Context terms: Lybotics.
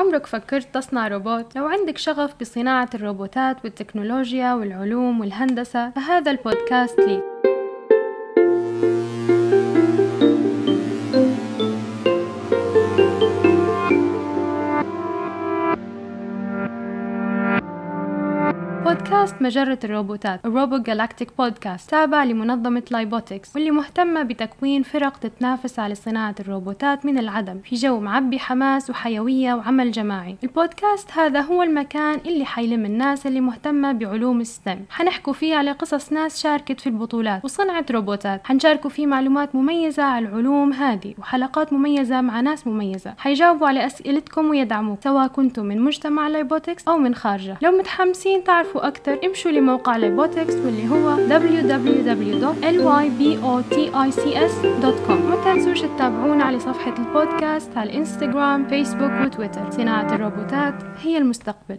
عمرك فكرت تصنع روبوت؟ لو عندك شغف بصناعة الروبوتات والتكنولوجيا والعلوم والهندسة فهذا البودكاست لي. بودكاست مجرة الروبوتات روبو جالاكتيك بودكاست تابع لمنظمة لايبوتكس واللي مهتمة بتكوين فرق تتنافس على صناعة الروبوتات من العدم في جو معبي حماس وحيوية وعمل جماعي. البودكاست هذا هو المكان اللي حيلم الناس اللي مهتمة بعلوم الستم. حنحكوا فيه على قصص ناس شاركت في البطولات وصنعت روبوتات، حنشاركوا فيه معلومات مميزة على العلوم هذه وحلقات مميزة مع ناس مميزة حيجاوبوا على أسئلتكم ويدعموك سواء كنتم من مجتمع لايبوتكس أو من خارجه. لو متحمسين تعرفوا أكثر امشوا لموقع لايبوتكس واللي هو www.lybotics.com، وما تنسوش تتابعونا على صفحة البودكاست على الانستغرام، فيسبوك وتويتر. صناعة الروبوتات هي المستقبل.